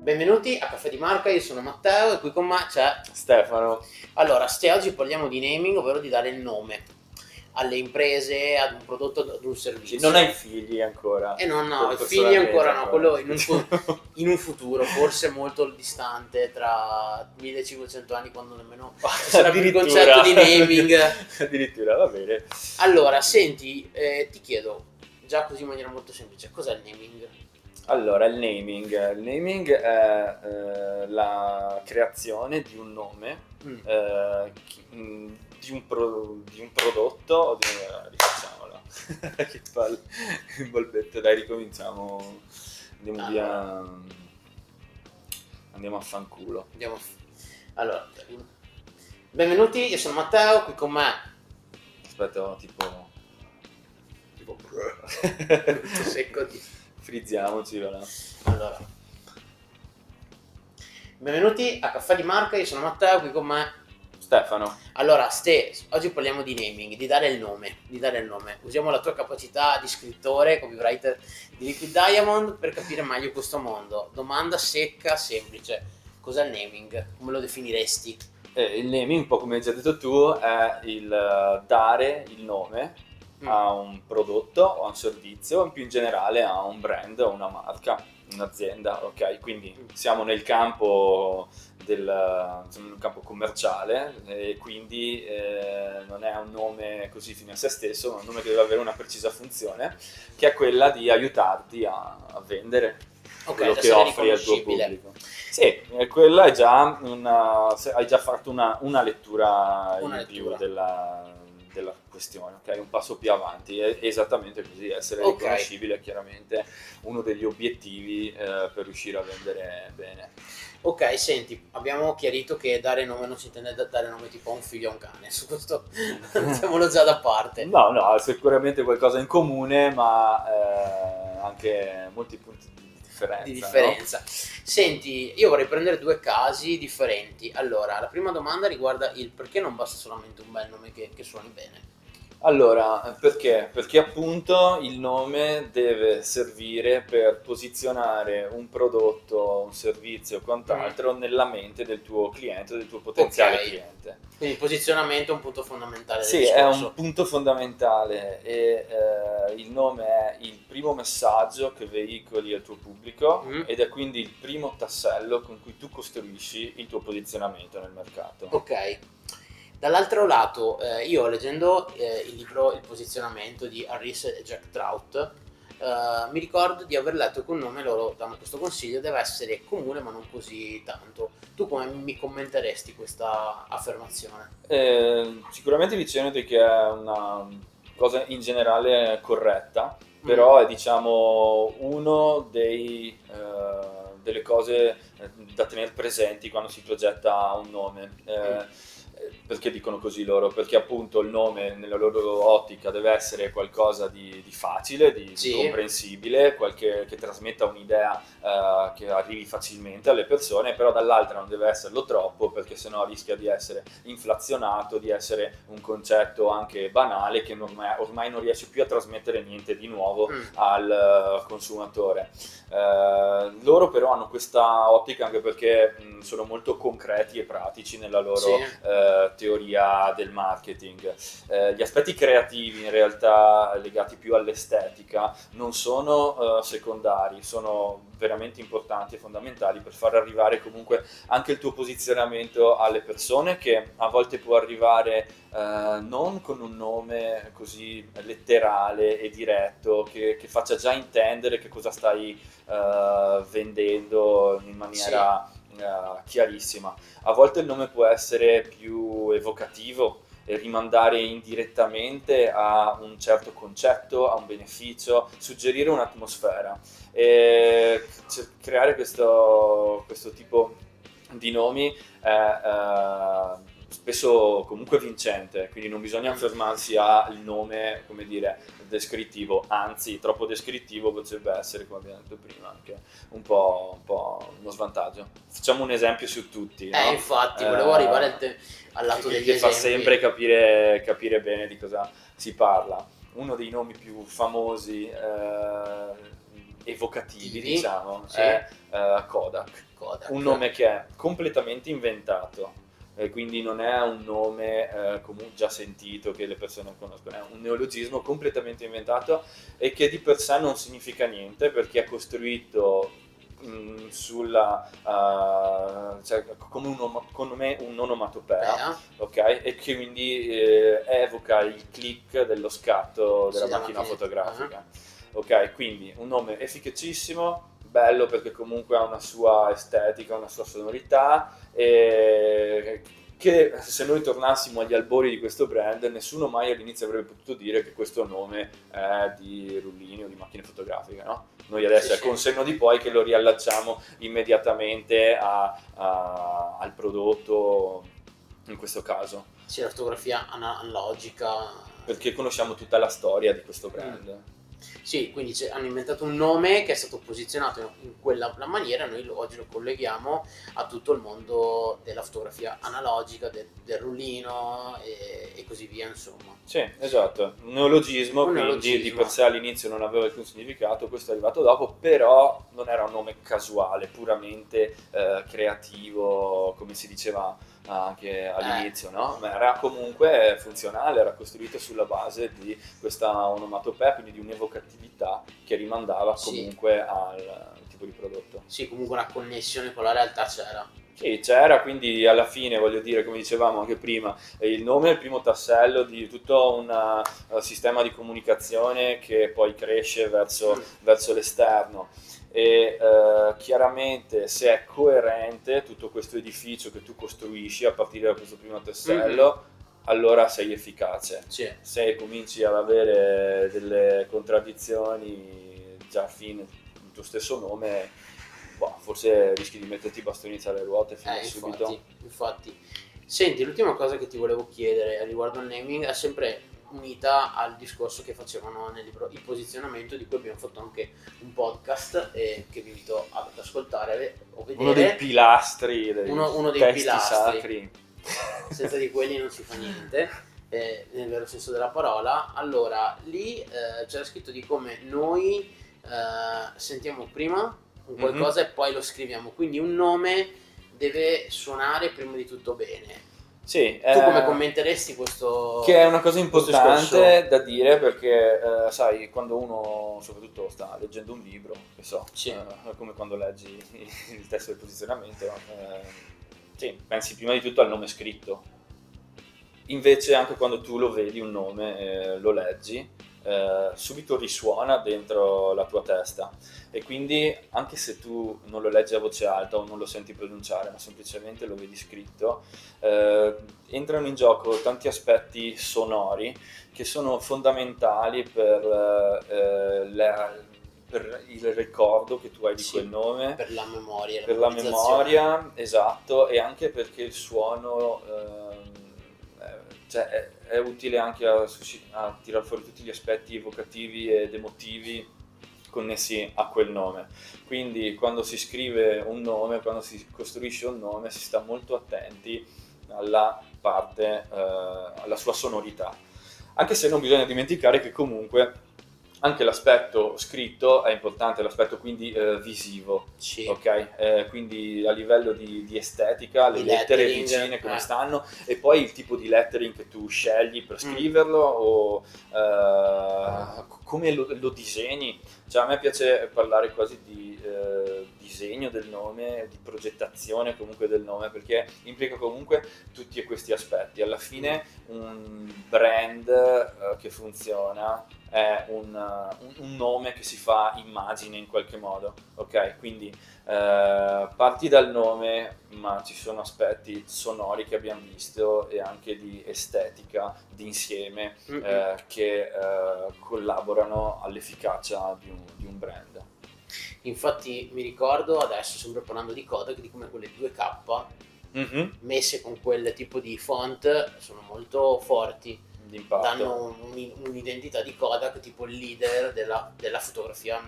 Benvenuti a Caffè di Marca, io sono Matteo e qui con me c'è Stefano. Allora, oggi parliamo di naming, ovvero di dare il nome alle imprese, ad un prodotto, ad un servizio. Non hai figli ancora? No, figli ancora no, quello in un futuro, forse molto distante, tra 1500 anni, quando nemmeno ci sarà più il concetto di naming. Addirittura, va bene. Allora, senti, ti chiedo, già così in maniera molto semplice, cos'è il naming? Allora, il naming è la creazione di un nome, di un prodotto o di una... rifacciamola, che palle, il balbetto, dai, ricominciamo, andiamo a fanculo. Allora, benvenuti, io sono Matteo, qui con me... Aspetta, tipo... secco di... Frizziamoci, voilà. Allora, benvenuti a Caffè di Marca, io sono Matteo, qui con me Stefano. Allora, oggi parliamo di naming, di dare il nome, Usiamo la tua capacità di scrittore, copywriter di Liquid Diamond, per capire meglio questo mondo. Domanda secca, semplice: cos'è il naming? Come lo definiresti? Il naming, un po' come hai già detto tu, è il dare il nome a un prodotto o a un servizio, o più in generale a un brand o una marca, un'azienda, ok? Quindi siamo nel campo commerciale e quindi non è un nome così fine a se stesso, ma un nome che deve avere una precisa funzione, che è quella di aiutarti a vendere. Okay, quello che offri al tuo pubblico. Sì, quella è già hai già fatto una lettura in più della questione, ok? Un passo più avanti, è esattamente così, essere riconoscibile è chiaramente uno degli obiettivi per riuscire a vendere bene. Ok, senti, abbiamo chiarito che dare nome non si intende dare nome tipo a un figlio o a un cane, su questo mettiamolo già da parte. No, sicuramente qualcosa in comune, ma anche molti punti di differenza. No? Senti, io vorrei prendere due casi differenti. Allora, la prima domanda riguarda il perché non basta solamente un bel nome che suoni bene. Allora, perché? Perché appunto il nome deve servire per posizionare un prodotto, un servizio o quant'altro nella mente del tuo cliente o del tuo potenziale cliente. Quindi il posizionamento è un punto fondamentale del discorso. Sì, è un punto fondamentale e il nome è il primo messaggio che veicoli al tuo pubblico ed è quindi il primo tassello con cui tu costruisci il tuo posizionamento nel mercato. Ok. Dall'altro lato, io leggendo il libro Il posizionamento di Harris e Jack Trout, mi ricordo di aver letto che un nome, loro danno questo consiglio, deve essere comune ma non così tanto. Tu come mi commenteresti questa affermazione? Sicuramente vi dicevo che è una cosa in generale corretta, però è diciamo uno delle cose da tenere presenti quando si progetta un nome. Perché dicono così loro? Perché appunto il nome nella loro ottica deve essere qualcosa di facile, di comprensibile, che trasmetta un'idea che arrivi facilmente alle persone, però dall'altra non deve esserlo troppo, perché sennò rischia di essere inflazionato, di essere un concetto anche banale che ormai non riesce più a trasmettere niente di nuovo al consumatore. Loro però hanno questa ottica anche perché sono molto concreti e pratici nella loro teoria del marketing. Gli aspetti creativi in realtà legati più all'estetica non sono secondari, sono veramente importanti e fondamentali per far arrivare comunque anche il tuo posizionamento alle persone, che a volte può arrivare non con un nome così letterale e diretto che faccia già intendere che cosa stai vendendo in maniera chiarissima. A volte il nome può essere più evocativo e rimandare indirettamente a un certo concetto, a un beneficio, suggerire un'atmosfera e creare questo tipo di nomi spesso comunque vincente, quindi non bisogna fermarsi al nome, come dire, descrittivo, anzi troppo descrittivo potrebbe essere, come abbiamo detto prima, anche un po' uno svantaggio. Facciamo un esempio su tutti, no? Infatti volevo arrivare al lato degli esempi, che fa sempre capire bene di cosa si parla. Uno dei nomi più famosi evocativi, diciamo, sì, è Kodak. Un nome che è completamente inventato. Quindi non è un nome comunque già sentito che le persone conoscono, è un neologismo completamente inventato e che di per sé non significa niente, perché è costruito sulla cioè, come un'onomatopea, okay? E che quindi evoca il click dello scatto della macchina fotografica. Ok, quindi un nome efficacissimo, bello perché comunque ha una sua estetica, una sua sonorità, e che se noi tornassimo agli albori di questo brand nessuno mai all'inizio avrebbe potuto dire che questo nome è di rullini o di macchine fotografiche, no? Noi adesso è con senno di poi che lo riallacciamo immediatamente al prodotto, in questo caso. Sì, la fotografia analogica. Perché conosciamo tutta la storia di questo brand. Sì, quindi hanno inventato un nome che è stato posizionato in quella maniera, noi oggi lo colleghiamo a tutto il mondo della fotografia analogica, del rullino e così via, insomma. Sì, esatto, un neologismo, quindi di per sé all'inizio non aveva alcun significato, questo è arrivato dopo, però non era un nome casuale, puramente creativo, come si diceva anche all'inizio, no? Ma era comunque funzionale, era costruito sulla base di questa onomatopea, quindi di un'evocatività che rimandava comunque al tipo di prodotto. Sì, comunque una connessione con la realtà c'era. Sì, c'era, quindi alla fine, voglio dire, come dicevamo anche prima, il nome è il primo tassello di tutto un sistema di comunicazione che poi cresce verso l'esterno. E chiaramente se è coerente tutto questo edificio che tu costruisci a partire da questo primo tassello, allora sei efficace. Sì. Se cominci ad avere delle contraddizioni già fin nel tuo stesso nome, forse rischi di metterti i bastoni tra le ruote fin da subito. Infatti. Senti, l'ultima cosa che ti volevo chiedere riguardo al naming è sempre unita al discorso che facevano nel libro Il posizionamento, di cui abbiamo fatto anche un podcast che vi invito ad ascoltare o vedere. Uno dei pilastri, uno dei testi pilastri sacri. Senza di quelli non si fa niente, nel vero senso della parola. Allora, lì c'era scritto di come noi sentiamo prima un qualcosa e poi lo scriviamo, quindi un nome deve suonare prima di tutto bene. Sì, tu come commenteresti questo? Che è una cosa importante da dire, perché sai, quando uno soprattutto sta leggendo un libro, che so, come quando leggi il testo del posizionamento, pensi prima di tutto al nome scritto. Invece anche quando tu lo vedi un nome, lo leggi, subito risuona dentro la tua testa, e quindi anche se tu non lo leggi a voce alta o non lo senti pronunciare, ma semplicemente lo vedi scritto, entrano in gioco tanti aspetti sonori che sono fondamentali per il ricordo che tu hai di quel nome, per la memoria, esatto, e anche perché il suono è utile anche a tirar fuori tutti gli aspetti evocativi ed emotivi connessi a quel nome. Quindi quando si scrive un nome, quando si costruisce un nome, si sta molto attenti alla parte, alla sua sonorità, anche se non bisogna dimenticare che comunque anche l'aspetto scritto è importante, l'aspetto quindi visivo, ok? Quindi a livello di estetica, le lettere vicine come stanno, e poi il tipo di lettering che tu scegli per scriverlo o come lo disegni. Cioè, a me piace parlare quasi di disegno del nome, di progettazione comunque del nome, perché implica comunque tutti questi aspetti. Alla fine un brand che funziona è un nome che si fa immagine in qualche modo, ok? Quindi parti dal nome, ma ci sono aspetti sonori che abbiamo visto e anche di estetica, di insieme che collaborano all'efficacia di un brand. Infatti mi ricordo adesso, sempre parlando di Kodak, di come quelle 2K messe con quel tipo di font sono molto forti, danno un'identità di Kodak, tipo il leader della fotografia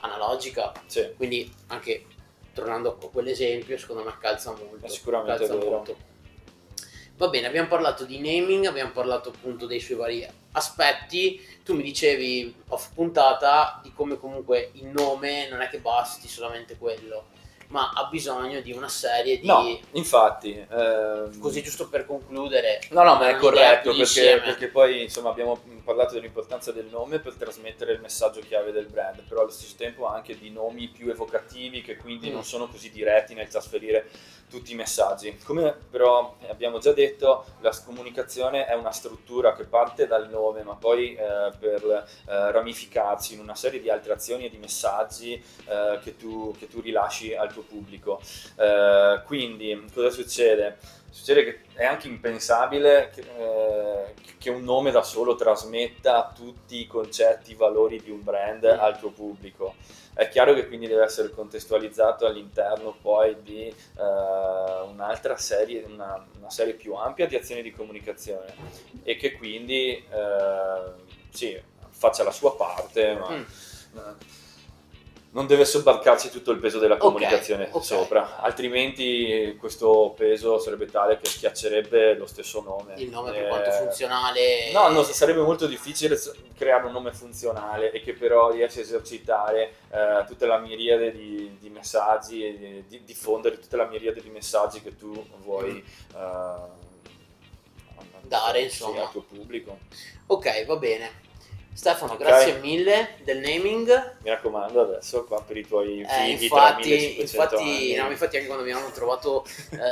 analogica. Quindi anche tornando a quell'esempio, secondo me calza molto. Sicuramente calza molto. Va bene, abbiamo parlato di naming, abbiamo parlato appunto dei suoi vari aspetti. Tu mi dicevi off puntata di come comunque il nome non è che basti solamente quello, ma ha bisogno di una serie di... No, infatti... Così giusto per concludere... No, ma è corretto, perché poi insomma abbiamo parlato dell'importanza del nome per trasmettere il messaggio chiave del brand, però allo stesso tempo anche di nomi più evocativi che quindi non sono così diretti nel trasferire tutti i messaggi. Come però abbiamo già detto, la comunicazione è una struttura che parte dal nome, ma poi per ramificarsi in una serie di altre azioni e di messaggi che tu rilasci al pubblico. Quindi cosa succede? Succede che è anche impensabile che un nome da solo trasmetta tutti i concetti, i valori di un brand al tuo pubblico. È chiaro che quindi deve essere contestualizzato all'interno poi di un'altra serie, una serie più ampia di azioni di comunicazione e che quindi sì, faccia la sua parte, ma... Non deve sobbarcarsi tutto il peso della comunicazione sopra, altrimenti questo peso sarebbe tale che schiaccerebbe lo stesso nome. Il nome per quanto funzionale... No, sarebbe molto difficile creare un nome funzionale e che però riesce a esercitare tutta la miriade di messaggi e di diffondere tutta la miriade di messaggi che tu vuoi dare insomma al tuo pubblico. Ok, va bene. Stefano, grazie mille del naming. Mi raccomando, adesso qua per i tuoi figli tra 1500 anni. No, infatti anche quando abbiamo trovato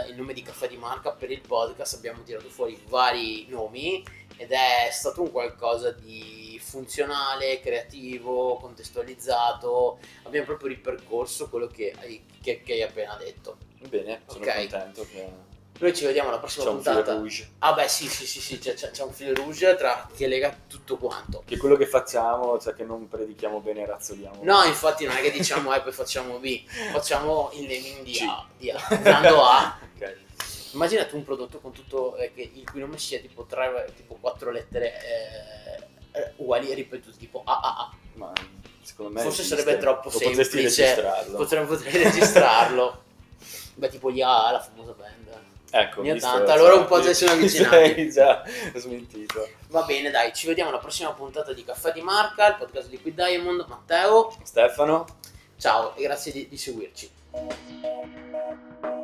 il nome di Caffè di Marca per il podcast abbiamo tirato fuori vari nomi ed è stato un qualcosa di funzionale, creativo, contestualizzato. Abbiamo proprio ripercorso quello che hai appena detto. Bene, sono contento che... Noi ci vediamo alla prossima puntata. C'è un fil rouge. Ah beh sì, c'è un fil rouge che lega tutto quanto. Che quello che facciamo, cioè che non predichiamo bene e razzoliamo. No, infatti non è che diciamo poi facciamo B, facciamo il naming di A, usando A. Okay. Immaginate un prodotto con tutto, il cui nome sia tipo 3, tipo 4 lettere uguali e ripetute, tipo AAA. Ma secondo me forse sarebbe troppo semplice. Potrei registrarlo. Beh, tipo gli A, la famosa band. Ecco, allora un po' ci sono avvicinati. Già smentito. Va bene, dai, ci vediamo alla prossima puntata di Caffè di Marca, il podcast di Liquid Diamond. Matteo, Stefano, ciao e grazie di seguirci.